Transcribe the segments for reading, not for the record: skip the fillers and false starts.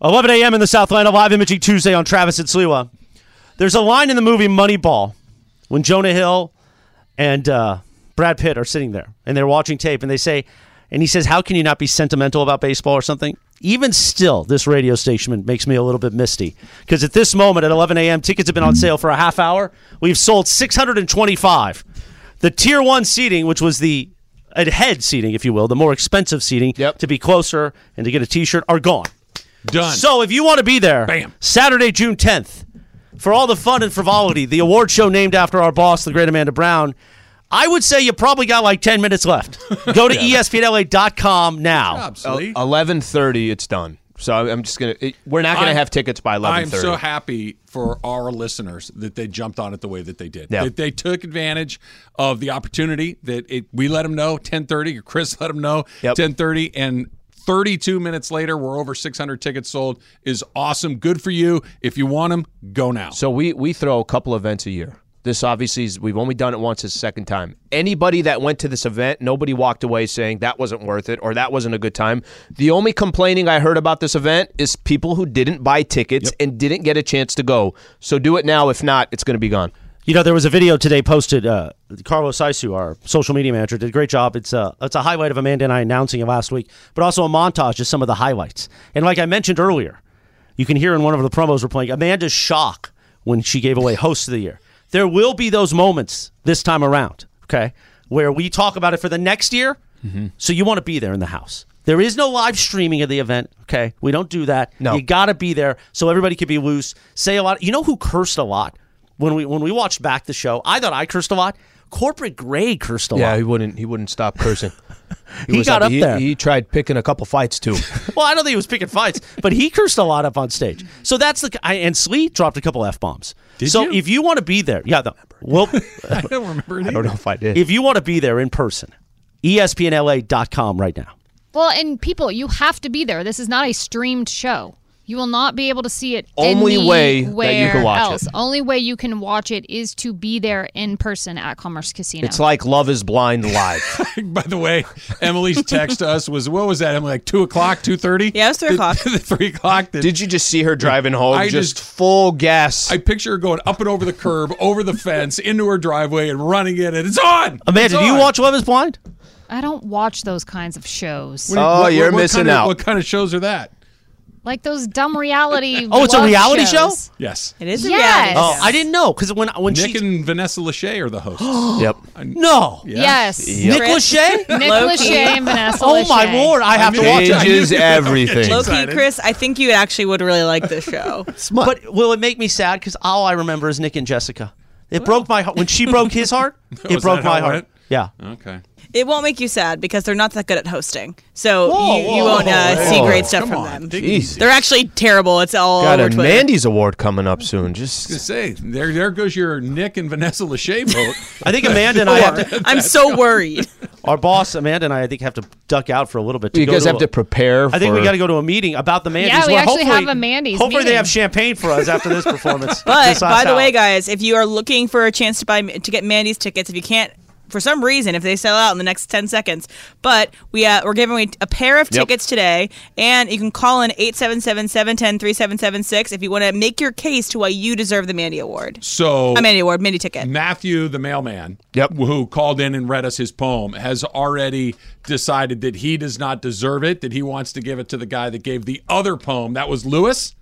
11 a.m. in the South Atlanta, live imaging Tuesday on Travis and Sliwa. There's a line in the movie Moneyball when Jonah Hill and Brad Pitt are sitting there and they're watching tape and they say, and he says, how can you not be sentimental about baseball or something? Even still, this radio station makes me a little bit misty because at this moment at 11 a.m., tickets have been on sale for a half hour. We've sold 625. The Tier 1 seating, which was the head seating, if you will, the more expensive seating to be closer and to get a T-shirt, are gone. Done. So if you want to be there, Saturday, June 10th, for all the fun and frivolity, the award show named after our boss, the great Amanda Brown, I would say you probably got like 10 minutes left. Go to ESPNLA.com now. 11:30, it's done. So I'm just going to – we're not going to have tickets by 11:30. I'm so happy for our listeners that they jumped on it the way that they did. Yeah. That they took advantage of the opportunity that we let them know 10:30, or Chris let them know 10:30, and – 32 minutes later, we're over 600 tickets sold. Is awesome. Good for you. If you want them, go now. So we throw a couple events a year. This obviously is, we've only done it once, it's the second time. Anybody that went to this event, nobody walked away saying that wasn't worth it or that wasn't a good time. The only complaining I heard about this event is people who didn't buy tickets and didn't get a chance to go. So do it now. If not, it's going to be gone. You know, there was a video today posted, Carlos Saisu, our social media manager, did a great job. It's a highlight of Amanda and I announcing it last week, but also a montage of some of the highlights. And like I mentioned earlier, you can hear in one of the promos we're playing, Amanda's shock when she gave away Host of the Year. There will be those moments this time around, okay, where we talk about it for the next year, so you want to be there in the house. There is no live streaming of the event, okay? We don't do that. No. You got to be there so everybody can be loose, say a lot. You know who cursed a lot? When we watched back the show, I thought I cursed a lot. Corporate Gray cursed a lot. Yeah, he wouldn't stop cursing. He got up there. He tried picking a couple fights too. Well, I don't think he was picking fights, but he cursed a lot up on stage. So that's and Slee dropped a couple F-bombs. So if you want to be there, I don't remember. I don't know if I did. If you want to be there in person, ESPNLA.com right now. Well, and people, you have to be there. This is not a streamed show. You will not be able to see it anywhere else. Only way you can watch it is to be there in person at Commerce Casino. It's like Love is Blind live. By the way, Emily's text to us was, what was that, Emily, like 2 o'clock, 2:30? Yeah, it was 3 o'clock. 3 o'clock. Did you just see her driving home? I just full gas. I picture her going up and over the curb, over the fence, into her driveway, and running in, and it's on! Amanda, do you watch Love is Blind? I don't watch those kinds of shows. You're missing out. What kind of shows are that? Like those dumb reality shows. Oh, it's a reality show? Yes. It is a reality show. Oh, I didn't know. Because when Nick and Vanessa Lachey are the hosts. No. Yes. Nick Lachey? Nick Lachey and Vanessa Lachey. Oh, my Lord. I have to watch it. Changes everything. Low-key, Chris, I think you actually would really like this show. But will it make me sad? Because all I remember is Nick and Jessica. It broke my heart. When she broke his heart, it broke my heart. Yeah. Okay. It won't make you sad because they're not that good at hosting. So you won't see great stuff from them. Easy. They're actually terrible. It's all got over Twitter. Mandy's award coming up soon. Just to say, there goes your Nick and Vanessa Lachey vote. I think Amanda and I have to, I'm so worried. Our boss, Amanda, and I think have to duck out for a little bit. You guys have to prepare. I think we got to go to a meeting about the Mandy's. Yeah, we actually have a Mandy's. Hopefully they have champagne for us after this performance. But by the way, guys, if you are looking for a chance to get Mandy's tickets, if you can't. For some reason, if they sell out in the next 10 seconds. But we're giving away a pair of tickets today, and you can call in 877-710-3776 if you want to make your case to why you deserve the Mandy Award. So Mandy ticket. Matthew, the mailman, who called in and read us his poem, has already decided that he does not deserve it, that he wants to give it to the guy that gave the other poem. That was Lewis.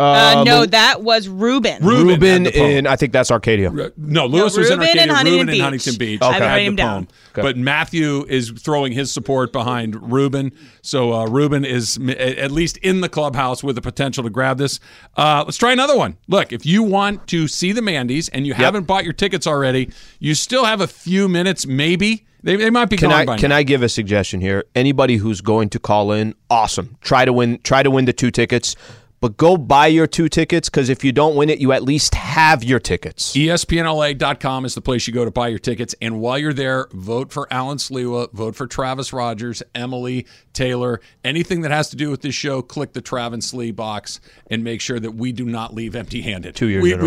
No, that was Ruben. Ruben in, I think that's Arcadia. No, Lewis was in Arcadia. Ruben in Huntington Beach. Okay. I had the poem. Okay. But Matthew is throwing his support behind Ruben. So Ruben is at least in the clubhouse with the potential to grab this. Let's try another one. Look, if you want to see the Mandy's and you haven't bought your tickets already, you still have a few minutes maybe. They might be gone by now. Can I give a suggestion here? Anybody who's going to call in, awesome. Try to win the two tickets. But go buy your two tickets, because if you don't win it, you at least have your tickets. ESPNLA.com is the place you go to buy your tickets. And while you're there, vote for Alan Slewa, vote for Travis Rogers, Emily, Taylor. Anything that has to do with this show, click the Travis Slee box and make sure that we do not leave empty-handed. 2 years in a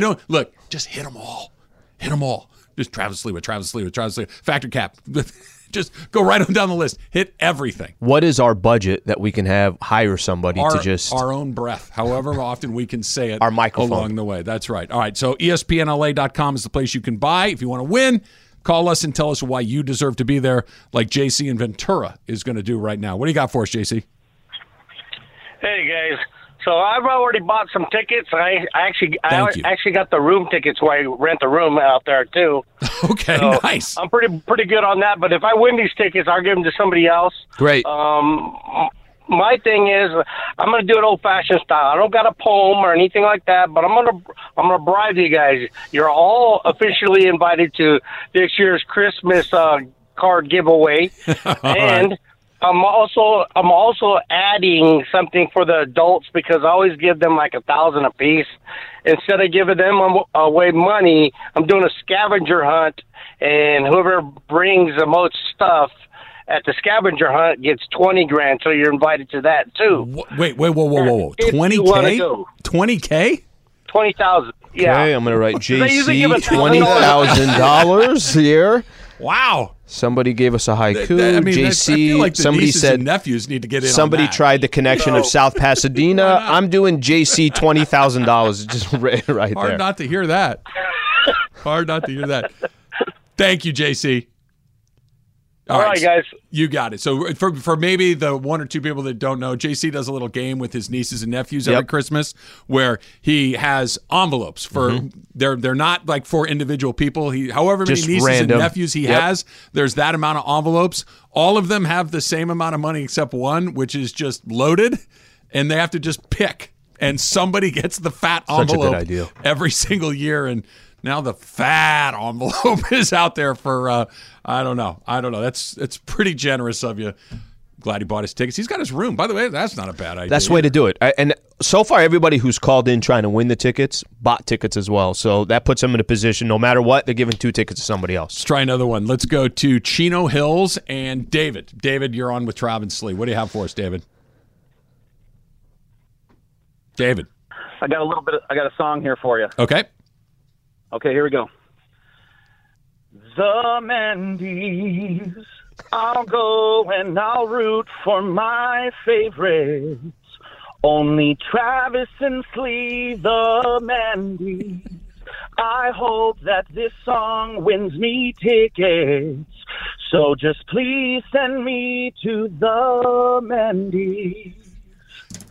row. Just hit them all. Hit them all. Just Travis Slee with Factor Cap. Just go right on down the list. Hit everything. What is our budget that we can hire somebody to just... Our own breath, however often we can say it. Our microphone. Along the way. That's right. All right, so ESPNLA.com is the place you can buy. If you want to win, call us and tell us why you deserve to be there, like J.C. in Ventura is going to do right now. What do you got for us, J.C.? Hey, guys. So I've already bought some tickets. I actually got the room tickets where I rent the room out there too. Okay, so nice. I'm pretty good on that. But if I win these tickets, I'll give them to somebody else. Great. My thing is, I'm going to do it old fashioned style. I don't got a poem or anything like that. But I'm going to bribe you guys. You're all officially invited to this year's Christmas card giveaway. And. Right. I'm also adding something for the adults, because I always give them like $1,000 a piece. Instead of giving them away money, I'm doing a scavenger hunt, and whoever brings the most stuff at the scavenger hunt gets $20,000. So you're invited to that too. Wait, whoa! $20,000? $20,000. Yeah. Okay, I'm gonna write JC $20,000 here. Wow. Somebody gave us a haiku. JC, like somebody said nephews need to get in. Somebody tried the connection of South Pasadena. I'm doing JC $20,000 just right there. Hard not to hear that. Thank you, JC. All right, guys. You got it. So for maybe the one or two people that don't know, JC does a little game with his nieces and nephews every Christmas where he has envelopes for they're not like for individual people. However many nieces and nephews he has, there's that amount of envelopes. All of them have the same amount of money except one, which is just loaded, and they have to just pick. And somebody gets the fat envelope every single year, and now the fat envelope is out there for, I don't know. That's pretty generous of you. Glad he bought his tickets. He's got his room. By the way, that's not a bad idea. That's the way to do it. And so far, everybody who's called in trying to win the tickets bought tickets as well. So that puts them in a position, no matter what, they're giving two tickets to somebody else. Let's try another one. Let's go to Chino Hills and David. David, you're on with Travis Slee. What do you have for us, David? David. I got a song here for you. Okay, here we go. The Mandy's, I'll go and I'll root for my favorites. Only Travis and Slee, the Mandy's. I hope that this song wins me tickets. So just please send me to the Mandy's.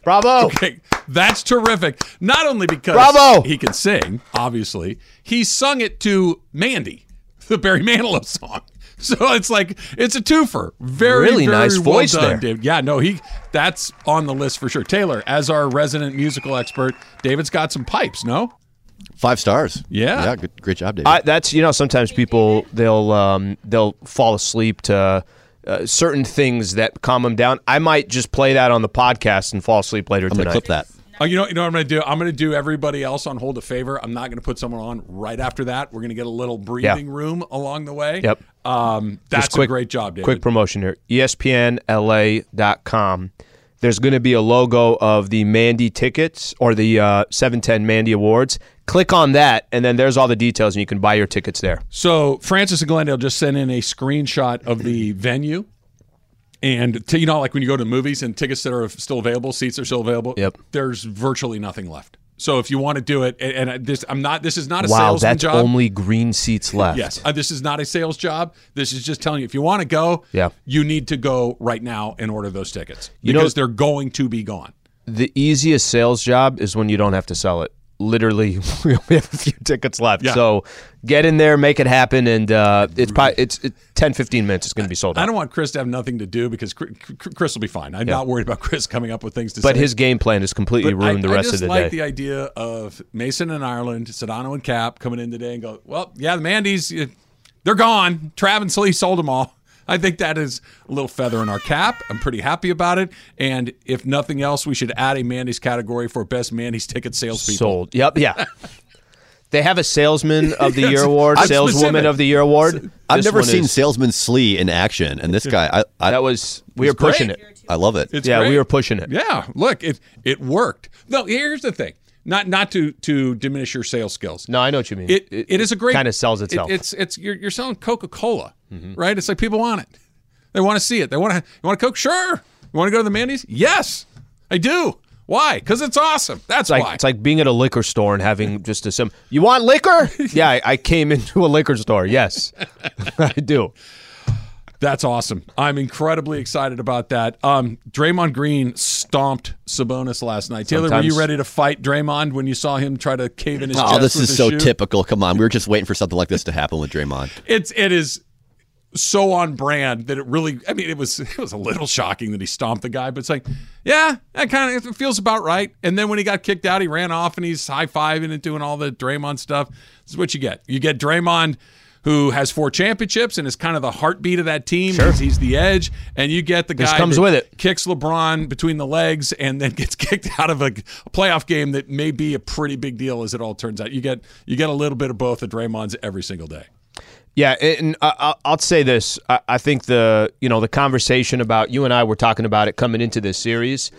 Bravo. Okay, that's terrific. Not only because he can sing, obviously, he sung it to Mandy, the Barry Manilow song. So it's like, it's a twofer. Very nice voice done, there. David. Yeah, no, that's on the list for sure. Taylor, as our resident musical expert, David's got some pipes, no? 5 stars. Yeah. Yeah, great job, David. Sometimes people, they'll fall asleep to... certain things that calm them down. I might just play that on the podcast and fall asleep later tonight. I'm going to clip that. Oh, you know what I'm going to do? I'm going to do everybody else on hold a favor. I'm not going to put someone on right after that. We're going to get a little breathing room along the way. Yep. That's a great job, David. Quick promotion here. ESPNLA.com. There's going to be a logo of the Mandy tickets or the 710 Mandy Awards. Click on that, and then there's all the details, and you can buy your tickets there. So Francis and Glendale just sent in a screenshot of the venue. And, like when you go to movies and tickets that are still available, seats are still available, there's virtually nothing left. So if you want to do it, this is not a sales job. Wow, that's only green seats left. Yes, this is not a sales job. This is just telling you, if you want to go, you need to go right now and order those tickets because they're going to be gone. the easiest sales job is when you don't have to sell it. Literally, we only have a few tickets left. Yeah. So get in there, make it happen, and it's 10, 15 minutes. It's going to be sold out. I don't want Chris to have nothing to do because Chris will be fine. I'm not worried about Chris coming up with things to say. But his game plan is completely ruined the rest of the day. I just like the idea of Mason and Ireland, Sedano and Cap coming in today and go, well, yeah, the Mandy's, they're gone. Trav and Slee sold them all. I think that is a little feather in our cap. I'm pretty happy about it. And if nothing else, we should add a Mandy's category for best Mandy's ticket salespeople. Sold. Yep. Yeah. They have a Salesman of the Year award, Saleswoman of the Year award. I've never seen Salesman Slee in action, and this guy, we were pushing it. I love it. We were pushing it. Yeah. Look, it worked. No, here's the thing. Not to diminish your sales skills. No, I know what you mean. It is a great kind of sells itself. You're selling Coca-Cola, right? It's like people want it. They want to see it. They want to. You want a Coke? Sure. You want to go to the Mandy's? Yes, I do. Why? Because it's awesome. That's why. It's like being at a liquor store and having just you want liquor? Yeah, I came into a liquor store. Yes, I do. That's awesome. I'm incredibly excited about that. Draymond Green stomped Sabonis last night. Taylor, were you ready to fight Draymond when you saw him try to cave in his chest? Oh, this is so typical. Come on. We were just waiting for something like this to happen with Draymond. It is so on brand that it really, I mean, it was a little shocking that he stomped the guy, but it's like, yeah, that kind of feels about right. And then when he got kicked out, he ran off and he's high-fiving and doing all the Draymond stuff. This is what you get. You get Draymond, who has 4 championships and is kind of the heartbeat of that team. Sure. He's the edge, and you get the guy comes with it. Kicks LeBron between the legs and then gets kicked out of a playoff game that may be a pretty big deal as it all turns out. You get a little bit of both of Draymond's every single day. Yeah, and I'll say this. I think the conversation about, you and I were talking about it coming into this series.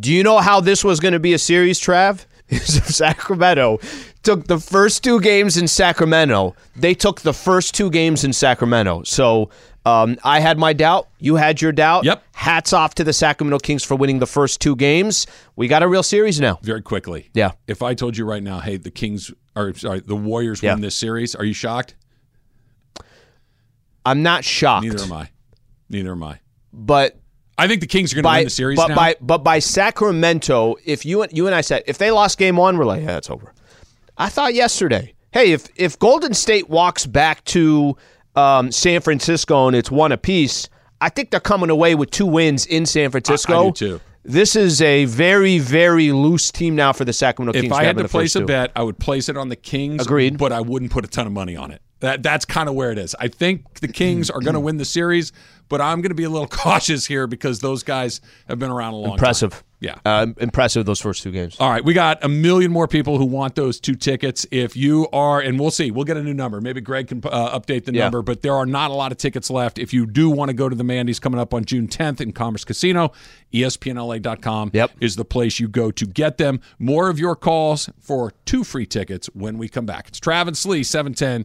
Do you know how this was going to be a series, Trav? Sacramento took the first 2 games in Sacramento. They took the first 2 games in Sacramento. So I had my doubt. You had your doubt. Yep. Hats off to the Sacramento Kings for winning the first 2 games. We got a real series now. Very quickly. Yeah. If I told you right now, hey, the Warriors win this series, are you shocked? I'm not shocked. Neither am I. But I think the Kings are going to win the series now. But by Sacramento, if you and I said, if they lost game 1, we're like, yeah, it's over. I thought yesterday, hey, if Golden State walks back to San Francisco and it's 1 apiece, I think they're coming away with 2 wins in San Francisco. I do too. This is a very, very loose team now for the Sacramento Kings. If I had to place a bet, I would place it on the Kings. Agreed. But I wouldn't put a ton of money on it. That's kind of where it is. I think the Kings are going to win the series, but I'm going to be a little cautious here because those guys have been around a long time. Yeah. Impressive, those first 2 games. All right, we got a million more people who want those 2 tickets. If you are, and we'll see, we'll get a new number. Maybe Greg can update the number, but there are not a lot of tickets left. If you do want to go to the Mandy's coming up on June 10th in Commerce Casino, ESPNLA.com is the place you go to get them. More of your calls for 2 free tickets when we come back. It's Travis Lee, 710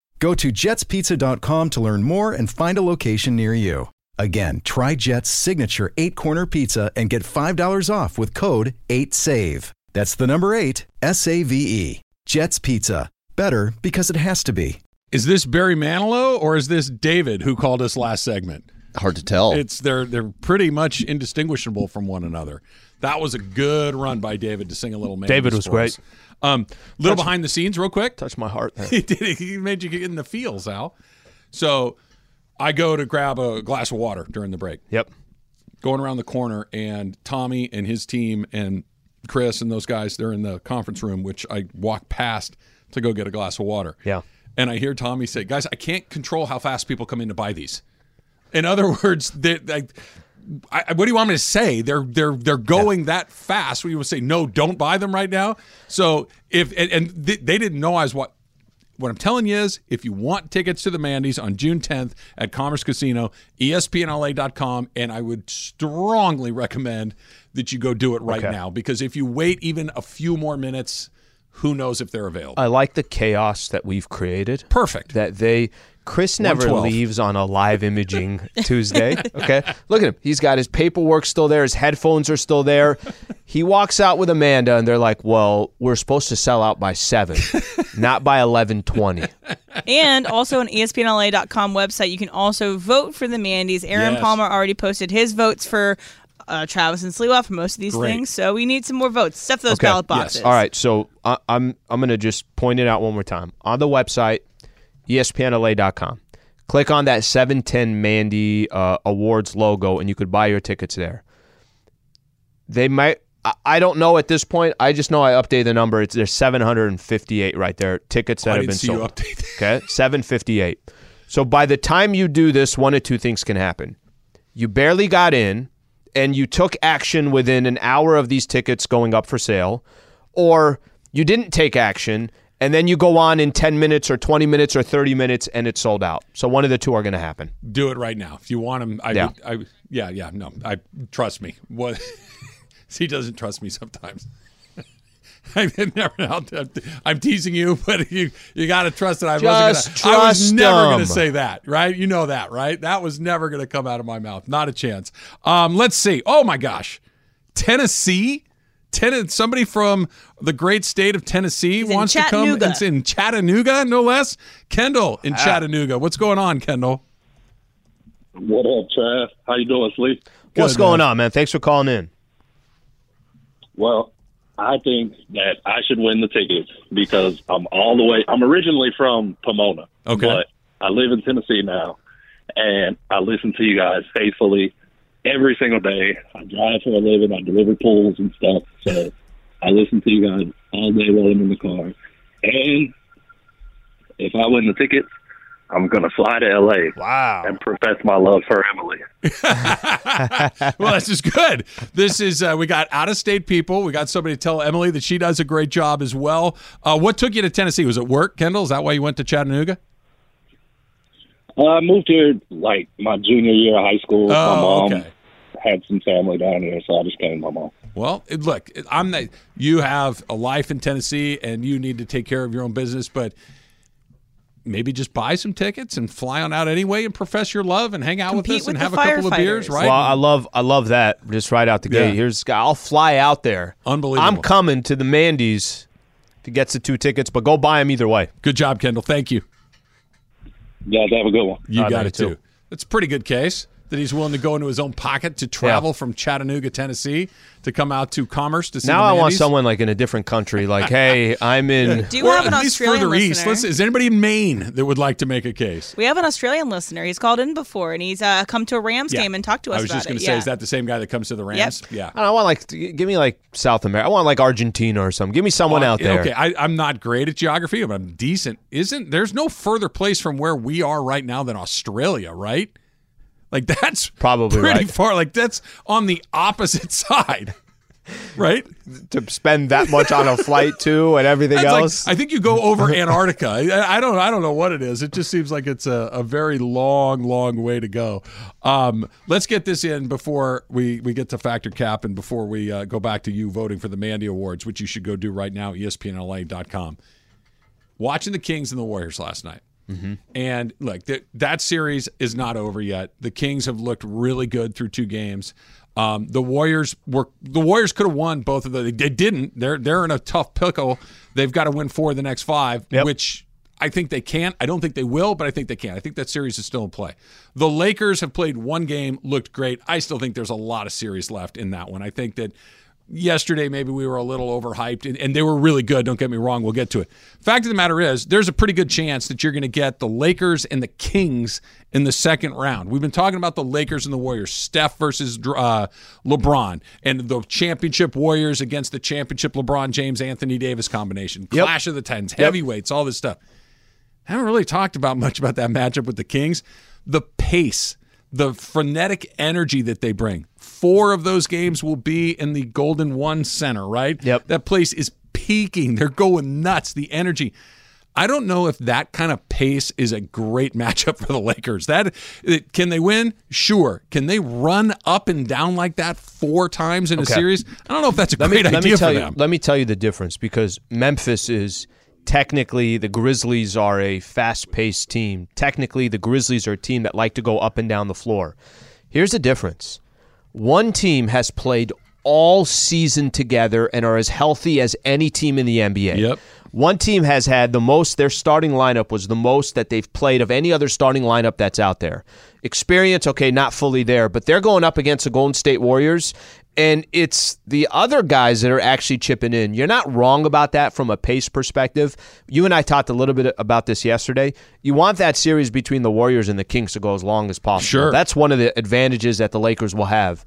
Go to jetspizza.com to learn more and find a location near you. Again, try Jet's signature 8-corner pizza and get $5 off with code 8SAVE. That's the number 8, S-A-V-E. Jet's Pizza. Better because it has to be. Is this Barry Manilow or is this David who called us last segment? Hard to tell. They're pretty much indistinguishable from one another. That was a good run by David to sing a little. David was great. Little behind the scenes, real quick. Touched my heart. He did. He made you get in the feels, Al. So I go to grab a glass of water during the break. Yep. Going around the corner, and Tommy and his team and Chris and those guys, they're in the conference room, which I walk past to go get a glass of water. Yeah. And I hear Tommy say, guys, I can't control how fast people come in to buy these. In other words, what do you want me to say? They're going that fast. We would say, no, don't buy them right now. So they didn't know I was what. What I'm telling you is, if you want tickets to the Mandy's on June 10th at Commerce Casino, ESPNLA.com, and I would strongly recommend that you go do it right now, because if you wait even a few more minutes, who knows if they're available. I like the chaos that we've created. Perfect. Chris never leaves on a live imaging Tuesday. Okay, look at him. He's got his paperwork still there. His headphones are still there. He walks out with Amanda, and they're like, well, we're supposed to sell out by 7, not by 11:20. And also on ESPNLA.com website, you can also vote for the Mandy's. Aaron Palmer already posted his votes for Travis and Sliwa for most of these things, so we need some more votes. Stuff those ballot boxes. Yes. All right, so I'm going to just point it out one more time. On the website, ESPNLA.com. Click on that 710 Mandy Awards logo, and you could buy your tickets there. They might. I don't know at this point. I just know I update the number. There's 758 right there. Tickets that have been sold. I didn't see you update that. Okay, 758. So by the time you do this, one of two things can happen. You barely got in, and you took action within an hour of these tickets going up for sale, or you didn't take action, and then you go on in 10 minutes or 20 minutes or 30 minutes, and it's sold out. So one of the two are going to happen. Do it right now. If you want them, trust me. What? He doesn't trust me sometimes. I'm teasing you, but you got to trust that I was never going to say that, right? You know that, right? That was never going to come out of my mouth. Not a chance. Let's see. Oh, my gosh. Tennessee? Somebody from the great state of Tennessee wants to come. It's in Chattanooga, no less. Kendall in Chattanooga. What's going on, Kendall? What up, Chad? How you doing, Slee? What's going on, man? Thanks for calling in. Well, I think that I should win the tickets because I'm originally from Pomona. Okay. But I live in Tennessee now, and I listen to you guys faithfully. Every single day, I drive for a living, I deliver pools and stuff, so I listen to you guys all day while I'm in the car. And if I win the tickets, I'm going to fly to L.A. Wow. And profess my love for Emily. Well, this is good. This is, we got out-of-state people. We got somebody to tell Emily that she does a great job as well. What took you to Tennessee? Was it work, Kendall? Is that why you went to Chattanooga? I moved here like my junior year of high school. My mom had some family down here, so I just came with my mom. Well, look, you have a life in Tennessee, and you need to take care of your own business, but maybe just buy some tickets and fly on out anyway and profess your love and hang out with us and have a couple of beers, right? Well, I love that just right out the gate. Here's I'll fly out there. Unbelievable. I'm coming to the Mandy's to get the 2 tickets, but go buy them either way. Good job, Kendall. Thank you. Yeah, have a good one. You got it, too. It's a pretty good case that he's willing to go into his own pocket to travel from Chattanooga, Tennessee, to come out to Commerce to see the Mandy's. I want someone like in a different country, like, hey, I'm in. Do you have an Australian listener? East. Is anybody in Maine that would like to make a case? We have an Australian listener. He's called in before, and he's come to a Rams game and talked to us about it. I was just going to say, is that the same guy that comes to the Rams? Yep. Yeah. I want give me like South America. I want like Argentina or something. Give me someone out there. Okay, I'm not great at geography, but I'm decent. There's no further place from where we are right now than Australia, right? Like, that's probably pretty far. Like, that's on the opposite side, right? To spend that much on a flight, too, and everything else. Like, I think you go over Antarctica. I don't know what it is. It just seems like it's a very long, long way to go. Let's get this in before we get to Factor Cap and before we go back to you voting for the Mandy Awards, which you should go do right now, ESPNLA.com. Watching the Kings and the Warriors last night. Mm-hmm. And look, that series is not over yet. The Kings have looked really good through 2 games. The Warriors could have won both of those. They didn't. They're in a tough pickle. They've got to win 4 of the next 5, which I think they can. I don't think they will, but I think they can. I think that series is still in play. The Lakers have played 1 game, looked great. I still think there's a lot of series left in that one. I think that yesterday maybe we were a little overhyped, and they were really good. Don't get me wrong. We'll get to it. Fact of the matter is, there's a pretty good chance that you're going to get the Lakers and the Kings in the second round. We've been talking about the Lakers and the Warriors, Steph versus LeBron, and the championship Warriors against the championship LeBron James, Anthony Davis combination, clash of the titans, heavyweights, all this stuff. I haven't really talked about much about that matchup with the Kings. The pace, the frenetic energy that they bring. 4 of those games will be in the Golden One Center, right? Yep. That place is peaking. They're going nuts, the energy. I don't know if that kind of pace is a great matchup for the Lakers. Can they win? Sure. Can they run up and down like that 4 times in a series? I don't know if that's a great idea for them. Let me tell you the difference, because Memphis is technically, the Grizzlies are a fast-paced team. Technically, the Grizzlies are a team that like to go up and down the floor. Here's the difference. One team has played all season together and are as healthy as any team in the NBA. Yep. One team has had the most, their starting lineup was the most that they've played of any other starting lineup that's out there. Experience, okay, not fully there, but they're going up against the Golden State Warriors, and it's the other guys that are actually chipping in. You're not wrong about that from a pace perspective. You and I talked a little bit about this yesterday. You want that series between the Warriors and the Kings to go as long as possible. Sure. That's one of the advantages that the Lakers will have.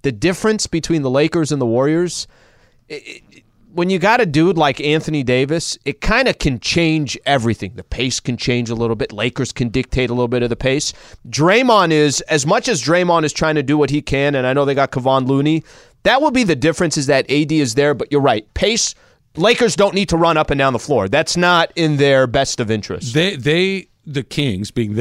The difference between the Lakers and the Warriors, when you got a dude like Anthony Davis, it kind of can change everything. The pace can change a little bit. Lakers can dictate a little bit of the pace. Draymond is, as much as Draymond is trying to do what he can, and I know they got Kevon Looney, that will be the difference, is that AD is there, but you're right. Pace, Lakers don't need to run up and down the floor. That's not in their best of interest. The Kings being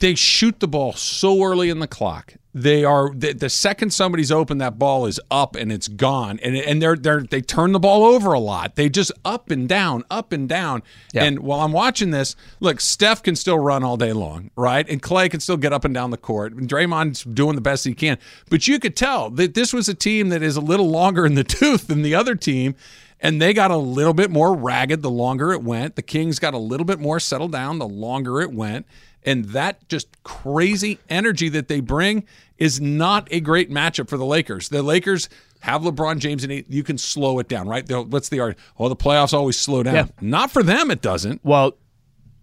they shoot the ball so early in the clock. They are the second somebody's open, that ball is up and it's gone, and they turn the ball over a lot. They just up and down. Yeah. And while I'm watching this, look, Steph can still run all day long, right? And Clay can still get up and down the court. And Draymond's doing the best he can, but you could tell that this was a team that is a little longer in the tooth than the other team. And they got a little bit more ragged the longer it went. The Kings got a little bit more settled down the longer it went. And that just crazy energy that they bring is not a great matchup for the Lakers. The Lakers have LeBron James, and you can slow it down, right? What's the argument? Oh, the playoffs always slow down. Yeah. Not for them, it doesn't. Well,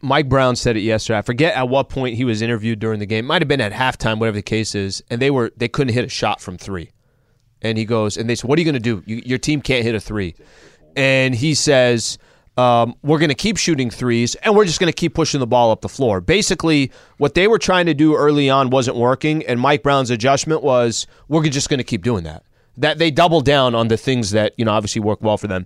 Mike Brown said it yesterday. I forget at what point he was interviewed during the game. Might have been at halftime, whatever the case is. And they couldn't hit a shot from 3. And he goes, and they said, what are you going to do? Your team can't hit a 3. And he says, we're going to keep shooting 3s, and we're just going to keep pushing the ball up the floor. Basically, what they were trying to do early on wasn't working, and Mike Brown's adjustment was, we're just going to keep doing that. That they double down on the things that, obviously work well for them.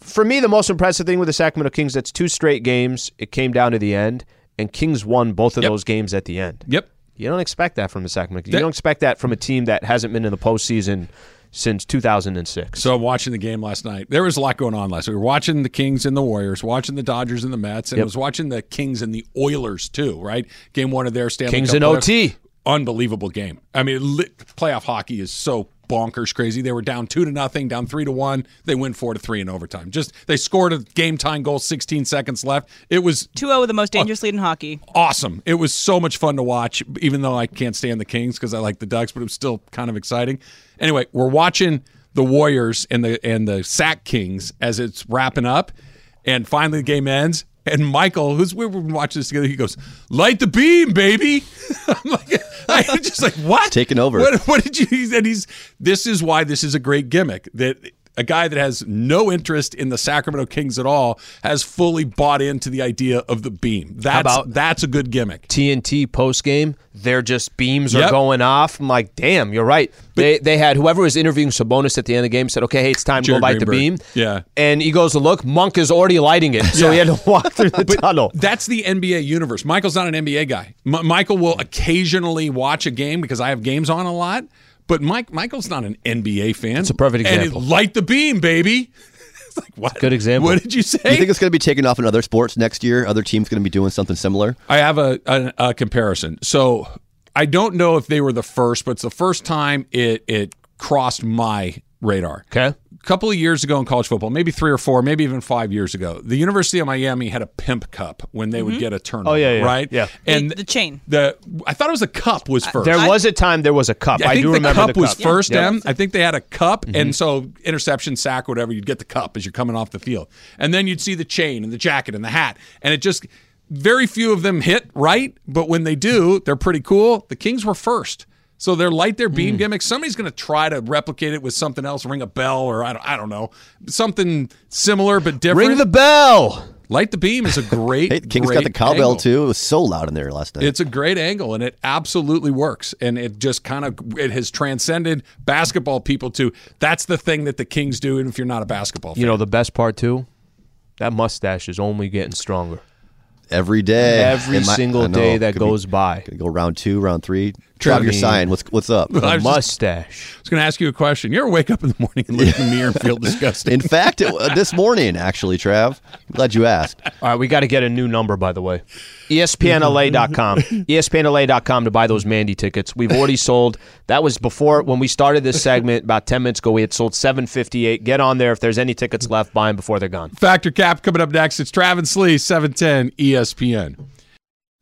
For me, the most impressive thing with the Sacramento Kings, that's 2 straight games. It came down to the end, and Kings won both of those games at the end. Yep. You don't expect that from the Sacramento Kings. You don't expect that from a team that hasn't been in the postseason since 2006. So I'm watching the game last night. There was a lot going on last night. We were watching the Kings and the Warriors, watching the Dodgers and the Mets, and I was watching the Kings and the Oilers too, right? Game 1 of their Stanley Cup. Kings in OT. Unbelievable game. I mean, playoff hockey is so bonkers crazy. They were down 2-0, down 3-1. They win 4-3 in overtime. Just they scored a game-time goal, 16 seconds left. It was 2-0, the most dangerous lead in hockey. Awesome. It was so much fun to watch, even though I can't stand the Kings because I like the Ducks, but it was still kind of exciting. Anyway, we're watching the Warriors and the Sac Kings as it's wrapping up, and finally the game ends. And Michael, we've been watching this together, he goes, light the beam, baby. I'm just like, what? It's taking over. What did you? And this is why this is a great gimmick, that a guy that has no interest in the Sacramento Kings at all has fully bought into the idea of the beam. That's a good gimmick. TNT post-game, they're just beams are going off. I'm like, damn, you're right. But they had whoever was interviewing Sabonis at the end of the game said, okay, hey, it's time to go light the beam. Yeah. And he goes to look. Monk is already lighting it, so he had to walk through the tunnel. That's the NBA universe. Michael's not an NBA guy. Michael will occasionally watch a game because I have games on a lot. But Michael's not an NBA fan. That's a perfect example. And light the beam, baby. It's like, what? Good example. What did you say? Do you think it's going to be taken off in other sports next year? Other teams going to be doing something similar? I have a comparison. So I don't know if they were the first, but it's the first time it crossed my radar. Okay. couple of years ago in college football, maybe 3 or 4, maybe even 5 years ago, the University of Miami had a pimp cup when they would get a tournament. Oh, yeah, yeah. Right? Yeah. And the chain. I thought it was a cup was first. There was a time there was a cup. I do remember the cup. Was first, I think they had a cup, and so interception, sack, whatever, you'd get the cup as you're coming off the field. And then you'd see the chain and the jacket and the hat, and it just very few of them hit right, but when they do, they're pretty cool. The Kings were first. So their light, their beam gimmick, somebody's going to try to replicate it with something else, ring a bell, or I don't know, something similar but different. Ring the bell! Light the beam is a great, hey, Kings got the cowbell, too. It was so loud in there last night. It's a great angle, and it absolutely works. And it just kind of, it has transcended basketball people, too. That's the thing that the Kings do, even if you're not a basketball fan. You know, the best part, too, that mustache is only getting stronger. Every day. Every single day that goes by. Could go round 2, round 3. Trav, you're sighing. What's up? A mustache. I was going to ask you a question. You ever wake up in the morning and look in the mirror and feel disgusting? In fact, this morning, actually, Trav. Glad you asked. All right, we got to get a new number, by the way. ESPNLA.com. ESPNLA.com to buy those Mandy tickets. We've already sold. That was before, when we started this segment about 10 minutes ago, we had sold 758. Get on there. If there's any tickets left, buy them before they're gone. Factor Cap coming up next. It's Trav and Slee, 710 ESPN.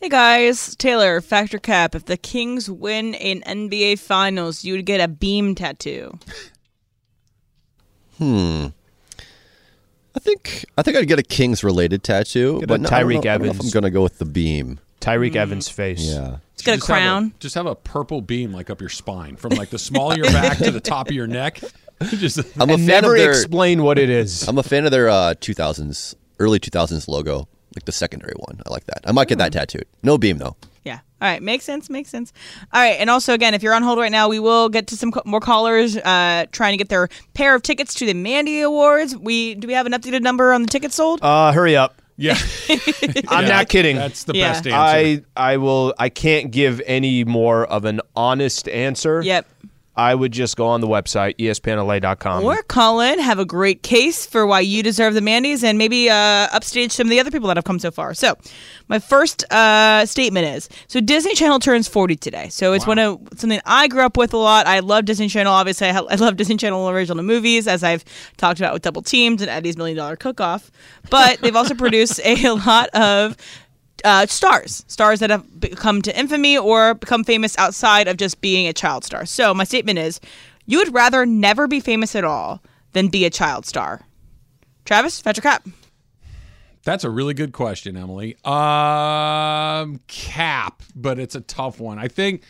Hey guys, Taylor, Factor Cap. If the Kings win an NBA Finals, you would get a beam tattoo. I think I'd get a Kings related tattoo, but no, Tyreek Evans. I'm going to go with the beam. Tyreek Evans' face. Yeah. It's got a crown. Just have a purple beam like up your spine from like the small of your back to the top of your neck. Explain what it is. I'm a fan of their 2000s, early 2000s logo. Like the secondary one. I like that. I might get that tattooed. No beam, though. Yeah. All right. Makes sense. All right. And also, again, if you're on hold right now, we will get to some more callers trying to get their pair of tickets to the Mandy Awards. Do we have an updated number on the tickets sold? Hurry up. Yeah. I'm not kidding. That's the best answer. I can't give any more of an honest answer. Yep. I would just go on the website, ESPNLA.com. Or call in, have a great case for why you deserve the Mandy's, and maybe upstage some of the other people that have come so far. So my first statement is, Disney Channel turns 40 today. So it's something I grew up with a lot. I love Disney Channel. Obviously, I love Disney Channel original movies, as I've talked about with Double Teamed and Eddie's $1 Million Cook-Off. But they've also produced a lot of stars that have come to infamy or become famous outside of just being a child star. So my statement is, you would rather never be famous at all than be a child star. Travis, fetch your cap. That's a really good question, Emily. Cap, but it's a tough one. I think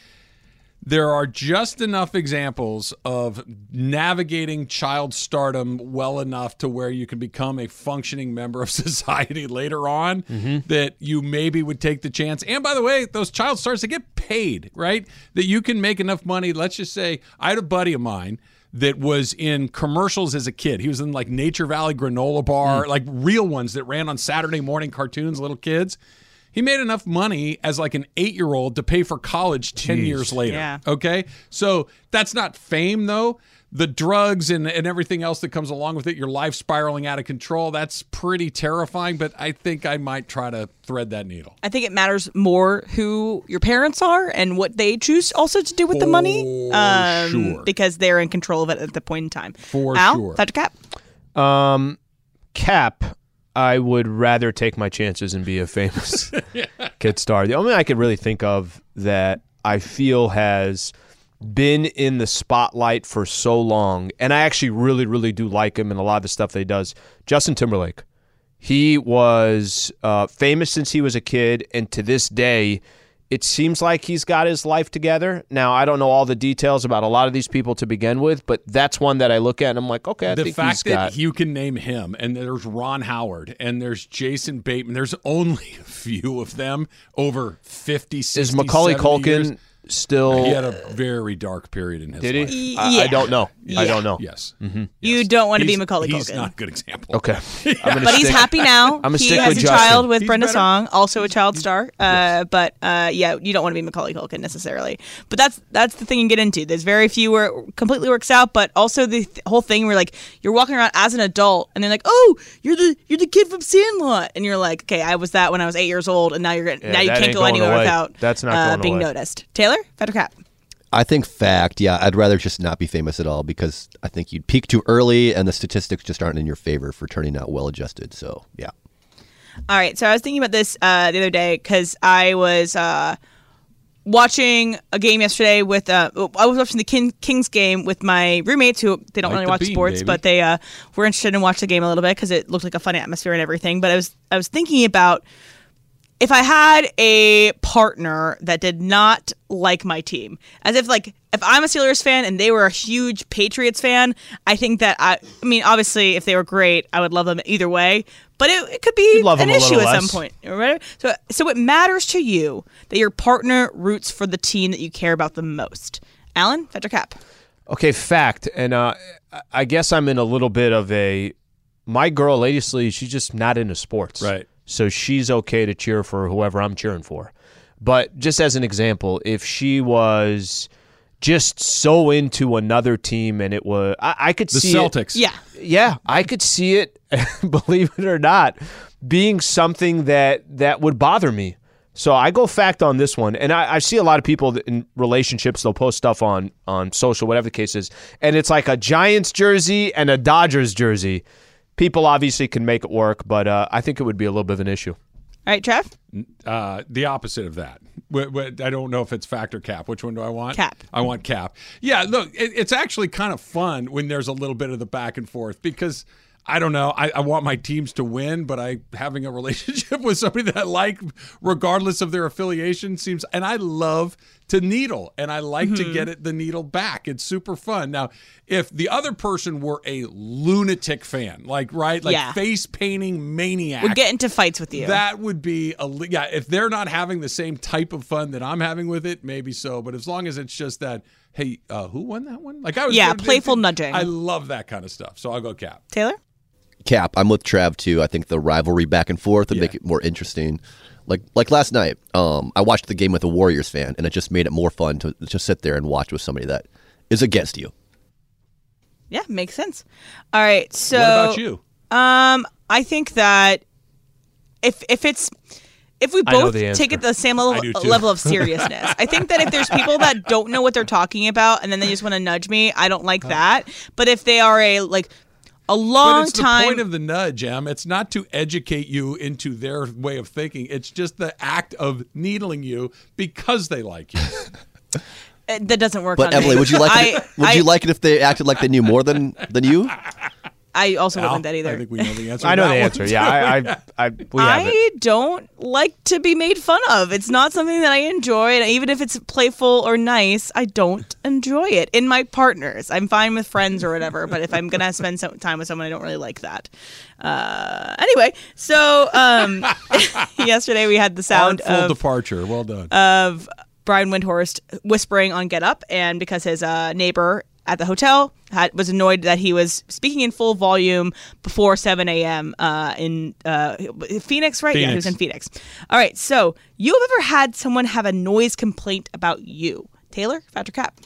there are just enough examples of navigating child stardom well enough to where you can become a functioning member of society later on that you maybe would take the chance. And by the way, those child stars, they get paid, right? That you can make enough money. Let's just say I had a buddy of mine that was in commercials as a kid. He was in like Nature Valley granola bar, like real ones that ran on Saturday morning cartoons, little kids. He made enough money as like an 8-year-old to pay for college 10 years later. Yeah. Okay? So that's not fame, though. the drugs and everything else that comes along with it, your life spiraling out of control, that's pretty terrifying, but I think I might try to thread that needle. I think it matters more who your parents are and what they choose also to do with the money. Sure. Because they're in control of it at the point in time. For Al, sure. Dr. Cap? Cap, I would rather take my chances and be a famous kid star. The only thing I could really think of that I feel has been in the spotlight for so long, and I actually really, really do like him and a lot of the stuff that he does, Justin Timberlake. He was famous since he was a kid, and to this day, it seems like he's got his life together. Now, I don't know all the details about a lot of these people to begin with, but that's one that I look at and I'm like, okay, I think he's got... The fact that you can name him, and there's Ron Howard, and there's Jason Bateman, there's only a few of them over 50, 60, is Macaulay Culkin... years. Still, he had a very dark period in his life. Did he? I don't know. Yeah. I don't know. Yes. Mm-hmm. You don't want to be Macaulay Culkin. He's not a good example. Okay. Yeah. But he's happy now. He has a child with Brenda Song, also a child star. Yes. But yeah, you don't want to be Macaulay Culkin necessarily. But that's the thing you get into. There's very few where it completely works out. But also the whole thing where like you're walking around as an adult and they're like, oh, you're the kid from Sandlot, and you're like, okay, I was that when I was 8 years old, and now now you can't go anywhere without being noticed. Taylor? Fact or cap? I think fact. Yeah, I'd rather just not be famous at all because I think you'd peak too early and the statistics just aren't in your favor for turning out well-adjusted. So, yeah. All right. So I was thinking about this the other day because I was watching a game yesterday with I was watching the Kings game with my roommates who they don't like really watch sports, baby. But they were interested in watching the game a little bit because it looked like a fun atmosphere and everything. But I was thinking about if I had a partner that did not like my team, as if like if I'm a Steelers fan and they were a huge Patriots fan, I think that I mean obviously if they were great, I would love them either way. But it could be an issue at some point, right? So it matters to you that your partner roots for the team that you care about the most. Alan, fact or cap? Okay, fact, and I guess I'm in a little bit of a my girl, Lady Slee, she's just not into sports, right? So she's okay to cheer for whoever I'm cheering for. But just as an example, if she was just so into another team and it was... I could see the Celtics. It, yeah, I could see it, believe it or not, being something that would bother me. So I go fact on this one. And I see a lot of people in relationships, they'll post stuff on social, whatever the case is, and it's like a Giants jersey and a Dodgers jersey. People obviously can make it work, but I think it would be a little bit of an issue. All right, Trev? The opposite of that. I don't know if it's fact or cap. Which one do I want? Cap. I want cap. Yeah, look, it's actually kind of fun when there's a little bit of the back and forth because, I don't know, I want my teams to win, but having a relationship with somebody that I like, regardless of their affiliation, seems – and I love – to needle, and I like to get the needle back. It's super fun. Now, if the other person were a lunatic fan, face painting maniac, would get into fights with you. That would be if they're not having the same type of fun that I'm having with it, maybe so. But as long as it's just that, hey, who won that one? Playful nudging. I love that kind of stuff. So I'll go cap. Taylor? Cap. I'm with Trav too. I think the rivalry back and forth would make it more interesting. Like last night, I watched the game with a Warriors fan, and it just made it more fun to just sit there and watch with somebody that is against you. Yeah, makes sense. All right, so what about you? I think that if we both take it the same level of seriousness, I think that if there's people that don't know what they're talking about and then they just want to nudge me, I don't like that. But if they are but it's the point of the nudge, Em. It's not to educate you into their way of thinking. It's just the act of needling you because they like you. That doesn't work. But Emily, would you like it? Would you like it if they acted like they knew more than you? I also wouldn't that either. I think we know the answer. I know the answer. Yeah, I don't like to be made fun of. It's not something that I enjoy, and even if it's playful or nice, I don't enjoy it in my partners. I'm fine with friends or whatever, but if I'm gonna spend some time with someone, I don't really like that. Anyway, so yesterday we had the sound of departure. Well done. Of Brian Windhorst whispering on Get Up, and because his neighbor at the hotel was annoyed that he was speaking in full volume before 7 a.m. In Phoenix, right? Phoenix. Yeah, he was in Phoenix. All right, so you have ever had someone have a noise complaint about you? Taylor, fact or cap?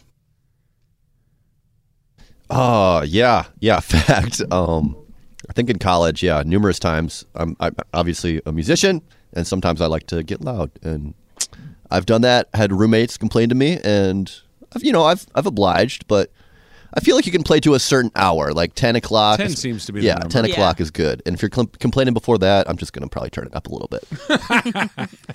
Yeah. Fact. I think in college, numerous times. I'm obviously a musician, and sometimes I like to get loud, and I've done that. Had roommates complain to me, and I've obliged, but I feel like you can play to a certain hour, like 10 o'clock. 10 seems to be the number. 10 o'clock is good, and if you're complaining before that, I'm just going to probably turn it up a little bit.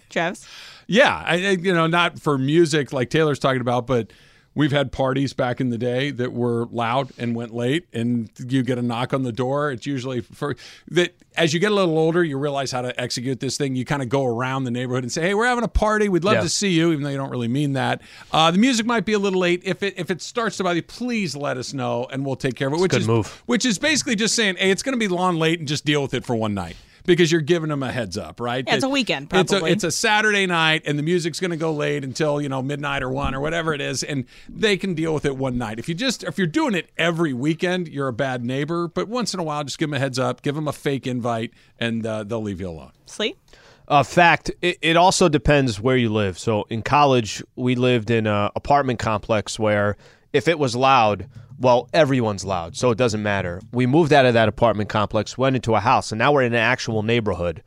Travis, yeah, I not for music like Taylor's talking about, but. We've had parties back in the day that were loud and went late, and you get a knock on the door. It's usually for that. As you get a little older, you realize how to execute this thing. You kind of go around the neighborhood and say, "Hey, we're having a party. We'd love to see you," even though you don't really mean that. The music might be a little late. If it starts to bother you, please let us know, and we'll take care of it. Which is basically just saying, "Hey, it's going to be long late, and just deal with it for one night." Because you're giving them a heads up, right? Yeah, it's a weekend, probably. It's a Saturday night, and the music's going to go late until midnight or 1 or whatever it is, and they can deal with it one night. If you're doing it every weekend, you're a bad neighbor. But once in a while, just give them a heads up, give them a fake invite, and they'll leave you alone. Sleep. Fact. It also depends where you live. So in college, we lived in an apartment complex where if it was loud. Well, everyone's loud, so it doesn't matter. We moved out of that apartment complex, went into a house, and now we're in an actual neighborhood.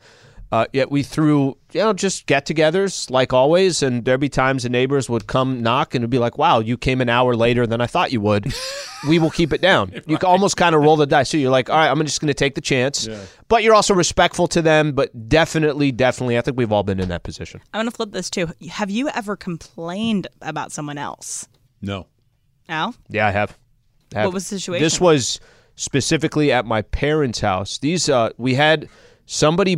Yet we threw, just get-togethers like always, and there'd be times the neighbors would come knock and it'd be like, "Wow, you came an hour later than I thought you would." We will keep it down. Right. You almost kind of roll the dice. So you're like, "All right, I'm just going to take the chance," but you're also respectful to them. But definitely, I think we've all been in that position. I'm going to flip this too. Have you ever complained about someone else? No. No? Yeah, I have. What was the situation? This was specifically at my parents' house. These we had somebody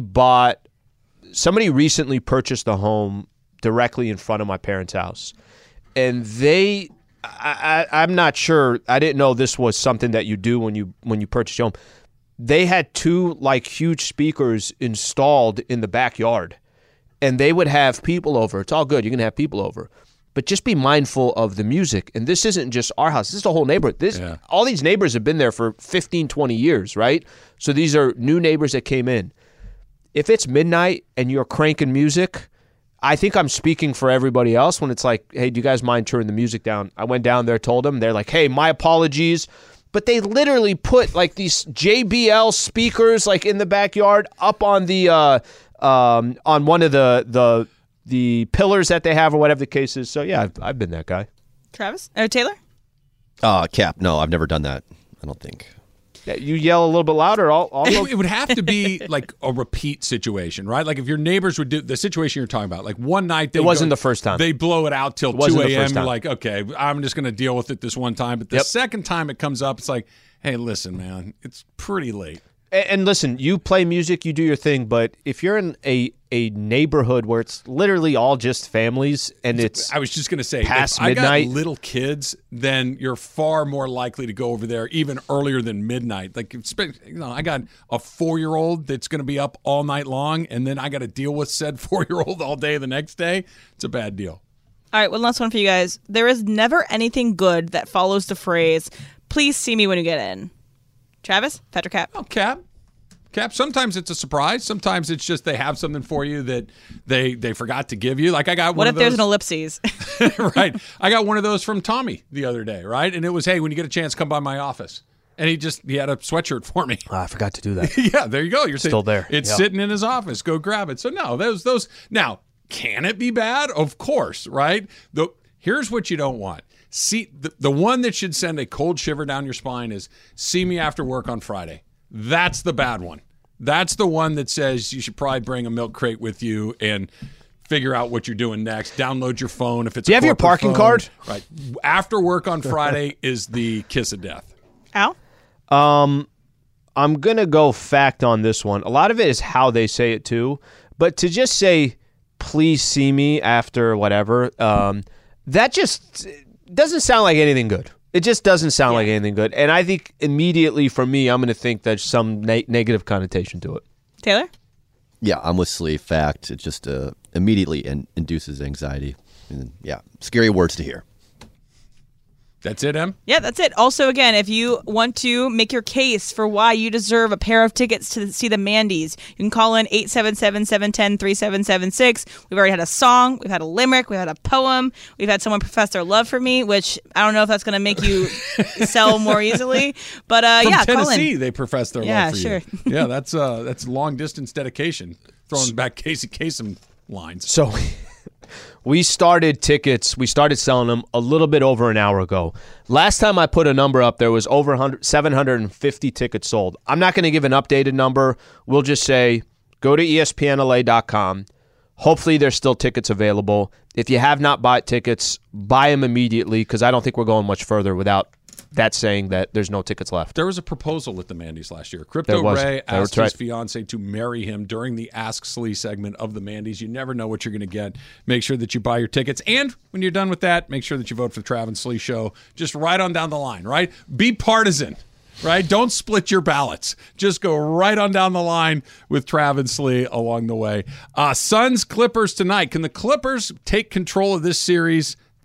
recently purchased a home directly in front of my parents' house, and they I'm not sure. I didn't know this was something that you do when you purchase your home. They had two huge speakers installed in the backyard, and they would have people over. It's all good. You're gonna have people over. But just be mindful of the music. And this isn't just our house. This is the whole neighborhood. All these neighbors have been there for 15, 20 years, right? So these are new neighbors that came in. If it's midnight and you're cranking music, I think I'm speaking for everybody else when it's like, "Hey, do you guys mind turning the music down?" I went down there, told them. They're like, "Hey, my apologies." But they literally put these JBL speakers in the backyard up on the on one of the pillars that they have or whatever the case is. So, yeah, I've been that guy. Travis? Oh, Taylor? Cap. No, I've never done that. I don't think. Yeah, you yell a little bit louder. It would have to be a repeat situation, right? If your neighbors would do the situation you're talking about, one night. It wasn't the first time. They blow it out till 2 a.m. You're like, "Okay, I'm just going to deal with it this one time." But the second time it comes up, it's like, "Hey, listen, man, it's pretty late." And listen, you play music, you do your thing, but if you're in a neighborhood where it's literally all just families and it's I was just going to say, past midnight. If I got little kids, then you're far more likely to go over there even earlier than midnight. I got a 4-year-old that's going to be up all night long, and then I got to deal with said 4-year-old all day the next day. It's a bad deal. All right, one last one for you guys. There is never anything good that follows the phrase, "Please see me when you get in." Travis, Petra Cap. Oh, Cap. Sometimes it's a surprise. Sometimes it's just they have something for you that they forgot to give you. I got one of those. What if there's an ellipses? Right. I got one of those from Tommy the other day, right? And it was, "Hey, when you get a chance, come by my office." And he had a sweatshirt for me. I forgot to do that. Yeah, there you go. You're still there. It's sitting in his office. Go grab it. So, no, those. Now, can it be bad? Of course, right? Here's what you don't want. See, the one that should send a cold shiver down your spine is, "See me after work on Friday." That's the bad one. That's the one that says you should probably bring a milk crate with you and figure out what you're doing next. Download your phone if it's. Do you have your parking card? Right. After work on Friday is the kiss of death. Al? I'm going to go fact on this one. A lot of it is how they say it too. But to just say, "Please see me after whatever," that just doesn't sound like anything good. It just doesn't sound like anything good. And I think immediately for me, I'm going to think there's some negative connotation to it. Taylor? Yeah, I'm with Slee. Fact. It just immediately induces anxiety. And, yeah, scary words to hear. That's it, Em? Yeah, that's it. Also, again, if you want to make your case for why you deserve a pair of tickets to see the Mandy's, you can call in 877-710-3776. We've already had a song. We've had a limerick. We've had a poem. We've had someone profess their love for me, which I don't know if that's going to make you sell more easily. But, yeah, Tennessee, call in. Tennessee, they profess their love for you. Yeah, that's long-distance dedication. Throwing back Casey Kasem lines. So... We started tickets. We started selling them a little bit over an hour ago. Last time I put a number up, there was over 750 tickets sold. I'm not going to give an updated number. We'll just say go to ESPNLA.com. Hopefully there's still tickets available. If you have not bought tickets, buy them immediately because I don't think we're going much further without that saying that there's no tickets left. There was a proposal at the Mandy's last year. Crypto Ray asked his fiance to marry him during the Ask Slee segment of the Mandy's. You never know what you're going to get. Make sure that you buy your tickets. And when you're done with that, make sure that you vote for the Trav and Slee show. Just right on down the line, right? Be partisan, right? Don't split your ballots. Just go right on down the line with Trav and Slee along the way. Suns Clippers tonight. Can the Clippers take control of this series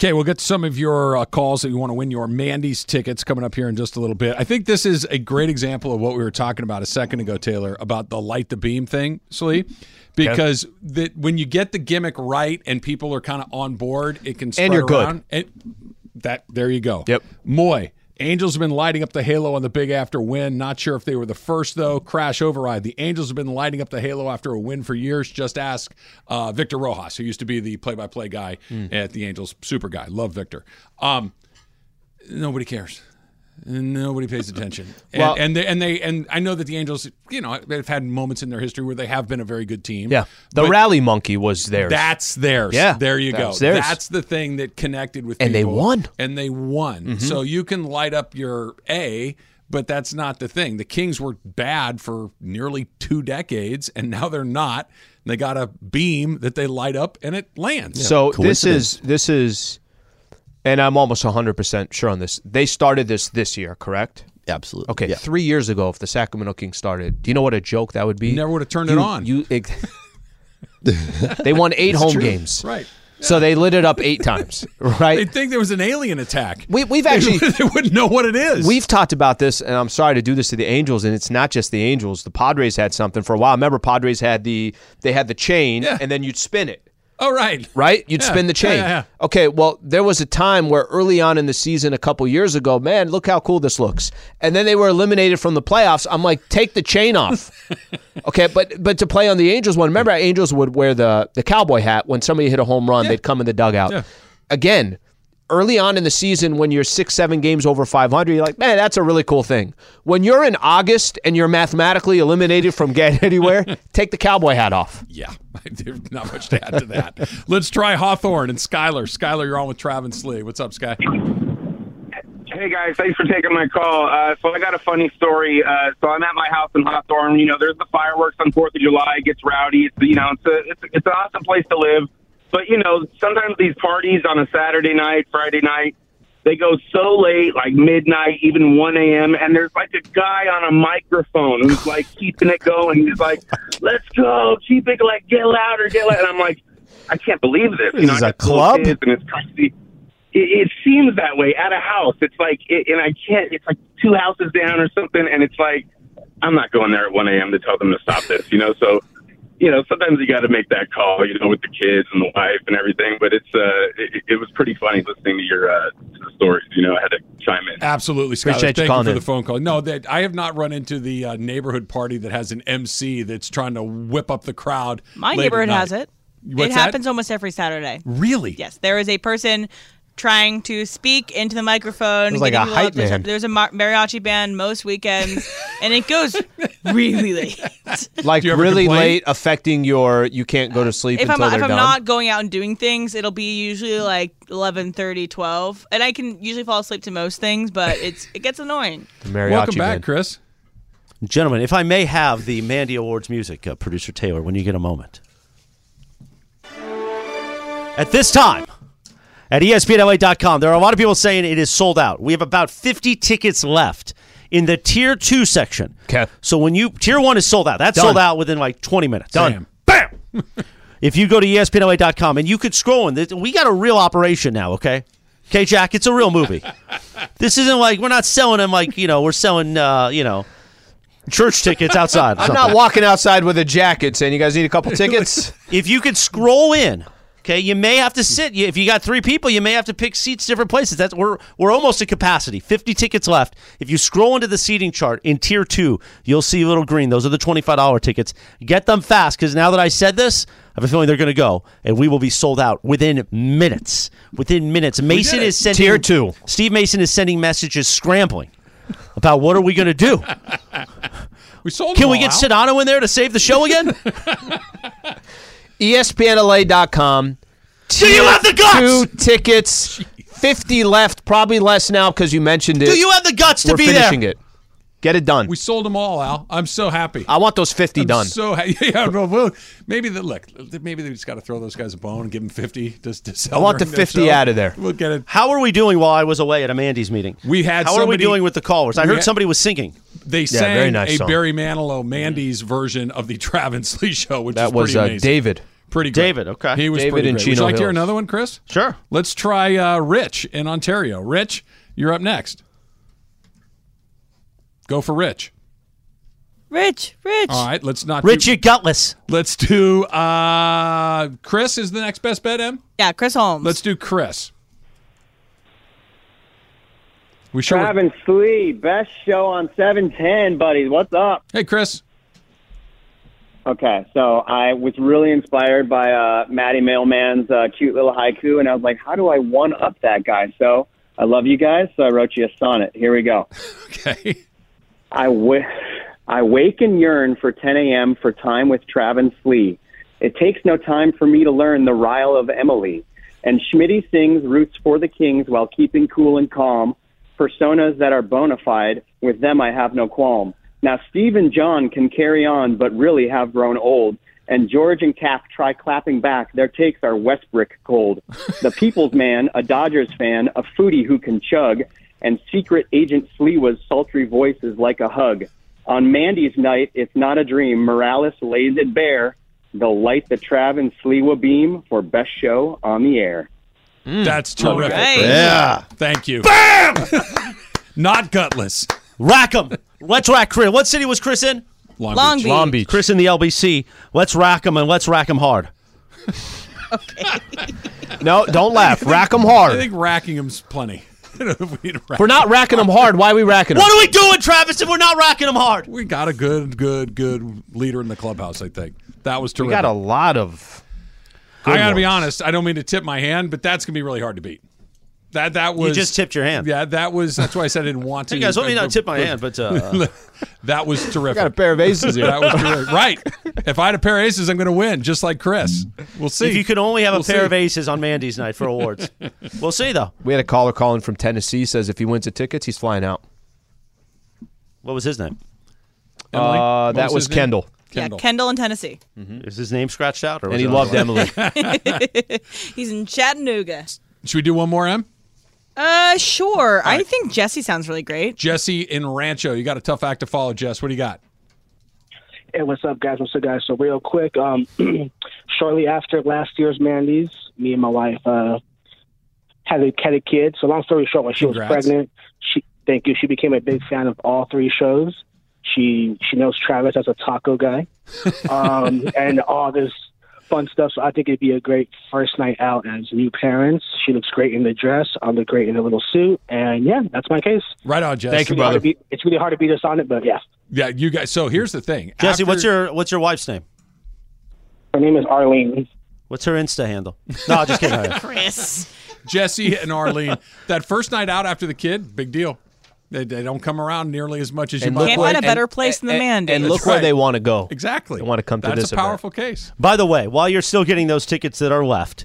Okay, we'll get to some of your calls that you want to win your Mandy's tickets coming up here in just a little bit. I think this is a great example of what we were talking about a second ago, Taylor, about the light the beam thing, Slee, because that when you get the gimmick right and people are kind of on board, it can spread around. And there you go. Yep. Moy, Angels have been lighting up the halo on the big after win. Not sure if they were the first, though. Crash Override. The Angels have been lighting up the halo after a win for years. Just ask Victor Rojas, who used to be the play-by-play guy at the Angels. Super guy. Love Victor. Nobody cares. Nobody pays attention. Well, and I know that the Angels, they've had moments in their history where they have been a very good team. Yeah, the rally monkey was theirs. That's theirs. Yeah, there you go. That's the thing that connected with people. And they won. Mm-hmm. So you can light up your A, but that's not the thing. The Kings were bad for nearly 2 decades, and now they're not. They got a beam that they light up, and it lands. Yeah. So this is. And I'm almost 100% sure on this. They started this year, correct? Absolutely. Okay, yeah. 3 years ago, if the Sacramento Kings started, do you know what a joke that would be? You never would have turned it on. They won 8 home games. Right. So they lit it up 8 times, right? They'd think there was an alien attack. They wouldn't know what it is. We've talked about this, and I'm sorry to do this to the Angels, and it's not just the Angels. The Padres had something for a while. Remember, Padres had the chain, and then you'd spin it. Oh, right. Right? You'd spin the chain. Yeah. Okay, well, there was a time where early on in the season a couple years ago, man, look how cool this looks. And then they were eliminated from the playoffs. I'm like, take the chain off. Okay, but to play on the Angels one, remember how Angels would wear the cowboy hat when somebody hit a home run, they'd come in the dugout. Yeah. Again, early on in the season when you're 6-7 games over 500, you're like, man, that's a really cool thing. When you're in August and you're mathematically eliminated from getting anywhere, take the cowboy hat off. Yeah. There's not much to add to that. Let's try Hawthorne and Skyler. Skyler, you're on with Trav and Slee. What's up, Sky? Hey, guys. Thanks for taking my call. So I got a funny story. So I'm at my house in Hawthorne. There's the fireworks on 4th of July. It gets rowdy. It's an awesome place to live. But, sometimes these parties on a Saturday night, Friday night, they go so late, like midnight, even 1 a.m., and there's like a guy on a microphone who's like keeping it going. He's like, let's go, keep it, like, get louder, get louder. And I'm like, I can't believe this. This is a club? And it's crazy. It seems that way at a house. It's like, it's like 2 houses down or something, and it's like, I'm not going there at 1 a.m. to tell them to stop this, so... you know, sometimes you got to make that call, you know, with the kids and the wife and everything. But it's it was pretty funny listening to your to the stories. You know, I had to chime in. Absolutely, Scott. Appreciate you calling in. Thank you for the phone call. No, that I have not run into the neighborhood party that has an MC that's trying to whip up the crowd. My neighborhood has it. What's it happens that? Almost every Saturday. Really? Yes. There is a person trying to speak into the microphone. It was like a hype man. There's a mariachi band most weekends, and it goes really late. Like really late, affecting your you can't go to sleep if until I'm, they're done. If I'm not going out and doing things, it'll be usually like 11:30, 12. And I can usually fall asleep to most things, but it gets annoying. The mariachi Welcome back, band. Chris. Gentlemen, if I may have the Mandy Awards music, Producer Taylor, when you get a moment. At this time, at ESPNLA.com, there are a lot of people saying it is sold out. We have about 50 tickets left in the Tier 2 section. Okay. So when you... Tier 1 is sold out. That's Done. Sold out within like 20 minutes. Done. Bam! If you go to ESPNLA.com, and you could scroll in. We got a real operation now, okay? Okay, Jack, it's a real movie. This isn't like... We're not selling them like, you know, we're selling, you know... Church tickets outside. I'm not walking outside with a jacket saying, you guys need a couple tickets? If you could scroll in... Okay, you may have to sit. If you got three people, you may have to pick seats different places. That's we're almost at capacity. 50 tickets left. If you scroll into the seating chart in Tier 2, you'll see little green. Those are the $25 tickets. Get them fast, because now that I said this, I have a feeling they're going to go, and we will be sold out within minutes. Within minutes. Mason is sending Tier 2. Steve Mason is sending messages scrambling about what are we going to do. We sold Can we get Sedano in there to save the show again? ESPNLA.com. Do you have the guts? 2 tickets, 50 left, probably less now because you mentioned it. Do you have the guts to be there? We're finishing it. Get it done. We sold them all, Al. I'm so happy. I want those 50 done. So happy. Yeah, well, maybe they just got to throw those guys a bone and give them 50 just to sell. I want the 50 out of there. We'll get it. How are we doing while I was away at a Mandy's meeting? We had. How are we doing with the callers? I heard somebody was singing. They sang very nice song. Barry Manilow Mandy's version of the Travis Lee Show, which that was pretty amazing. David. Pretty great. David, okay. He was David pretty and great. Chino Would you like Hills. To hear another one, Chris? Sure. Let's try Rich in Ontario. Rich, you're up next. Go for Rich. Rich. All right, let's not Rich, you're gutless. Let's do Chris is the next best bet, Em? Yeah, Chris Holmes. Let's do Chris. Travis Lee, best show on 710, buddy. What's up? Hey, Chris. Okay, so I was really inspired by Maddie Mailman's cute little haiku, and I was like, how do I one-up that guy? So I love you guys, so I wrote you a sonnet. Here we go. Okay. I wake and yearn for 10 a.m. for time with Travis Lee. It takes no time for me to learn the rhyme of Emily. And Schmitty sings Roots for the Kings while keeping cool and calm. Personas that are bona fide, with them I have no qualm. Now, Steve and John can carry on, but really have grown old. And George and Cap try clapping back. Their takes are Westbrook cold. The people's man, a Dodgers fan, a foodie who can chug, and secret agent Sliwa's sultry voice is like a hug. On Mandy's night, it's not a dream. Morales lays it bare. They'll light the Trav and Sliwa beam for best show on the air. That's terrific. Right. Yeah. Thank you. Bam! Not gutless. Rack 'em. Let's rack Chris. What city was Chris in? Long Beach. Long Beach. Chris in the LBC. Let's rack 'em, and let's rack 'em hard. Okay. No, don't laugh. Rack 'em hard. I think racking 'em's plenty. We're not racking them hard. Why are we racking them? What are we doing, Travis, if we're not racking them hard? We got a good leader in the clubhouse, I think. That was terrific. We got a lot of I got to be honest. I don't mean to tip my hand, but that's going to be really hard to beat. That was. You just tipped your hand. Yeah, that's why I said I didn't want to. Hey guys, let me not tip my hand, but that was terrific. I got a pair of aces here. That was terrific. Right. If I had a pair of aces, I'm going to win, just like Chris. We'll see. If you could only have a pair of aces on Mandy's night for awards. We'll see, though. We had a caller calling from Tennessee, says if he wins the tickets, he's flying out. What was his name? Emily? That was Kendall. Kendall. Yeah, Kendall in Tennessee. Mm-hmm. Is his name scratched out? Or and he loved Emily. He's in Chattanooga. Should we do one more, Em? Sure. Right. I think Jesse sounds really great. Jesse in Rancho. You got a tough act to follow, Jess. What do you got? Hey, what's up, guys? So real quick, shortly after last year's Mandy's, me and my wife had a kid. So long story short, when she was pregnant, she became a big fan of all three shows. She knows Travis as a taco guy, and all this fun stuff. So I think it'd be a great first night out as new parents. She looks great in the dress. I look great in the little suit. And yeah, that's my case. Right on, Jess. Thank you, brother. It's really hard to beat us on it, but yeah. Yeah, you guys. So here's the thing, Jesse. What's your wife's name? Her name is Arlene. What's her Insta handle? No, just kidding. Chris. Jesse and Arlene. That first night out after the kid, big deal. They don't come around nearly as much as you might. Can't find a better place than the Mandy's. And look where they want to go. Exactly. They want to come to this event. That's a powerful case. By the way, while you're still getting those tickets that are left,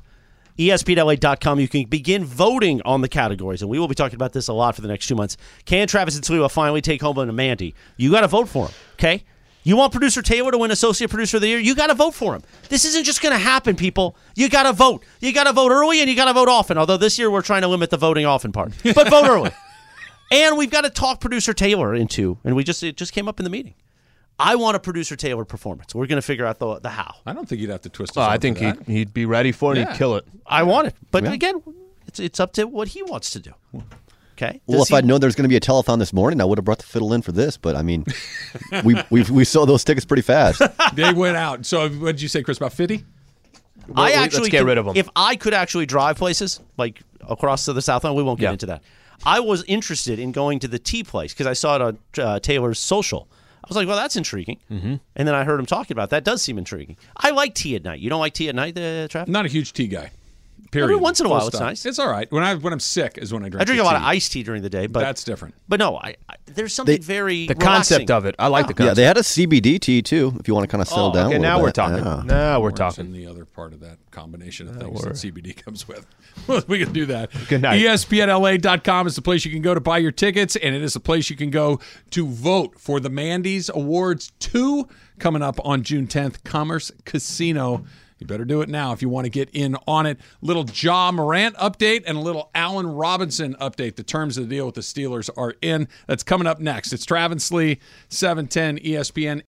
ESPNLA.com, you can begin voting on the categories. And we will be talking about this a lot for the next 2 months. Can Travis and Sliwa finally take home a Mandy? You got to vote for him, okay? You want producer Taylor to win Associate Producer of the Year? You got to vote for him. This isn't just going to happen, people. You got to vote. You got to vote early and you got to vote often. Although this year we're trying to limit the voting often part. But vote early. And we've got to talk producer Taylor into, and it just came up in the meeting. I want a producer Taylor performance. We're going to figure out the how. I don't think you'd have to twist it. I think he'd be ready for it. Yeah. He'd kill it. I want it. But again, it's up to what he wants to do. Okay. Well, if I'd known there's going to be a telethon this morning, I would have brought the fiddle in for this. But I mean, we sold those tickets pretty fast. They went out. So what did you say, Chris? About 50? Well, let's get rid of them. If I could actually drive places like across to the Southland, we won't get into that. I was interested in going to the tea place because I saw it on Taylor's social. I was like, well, that's intriguing. Mm-hmm. And then I heard him talking about it. That does seem intriguing. I like tea at night. You don't like tea at night, Trav? Not a huge tea guy. Period. Every once in a while, it's nice. It's all right. When I'm sick is when I drink tea. I drink a lot of iced tea during the day. But that's different. But no, I there's something very relaxing. Concept of it. I like the concept. Yeah, they had a CBD tea, too, if you want to kind of settle down a little bit. Now we're talking. In the other part of that combination of things that CBD comes with. We can do that. Good night. ESPNLA.com is the place you can go to buy your tickets, and it is the place you can go to vote for the Mandy's Awards 2 coming up on June 10th. Commerce Casino. You better do it now if you want to get in on it. Little Ja Morant update and a little Allen Robinson update. The terms of the deal with the Steelers are in. That's coming up next. It's Travis Lee, 710 ESPN.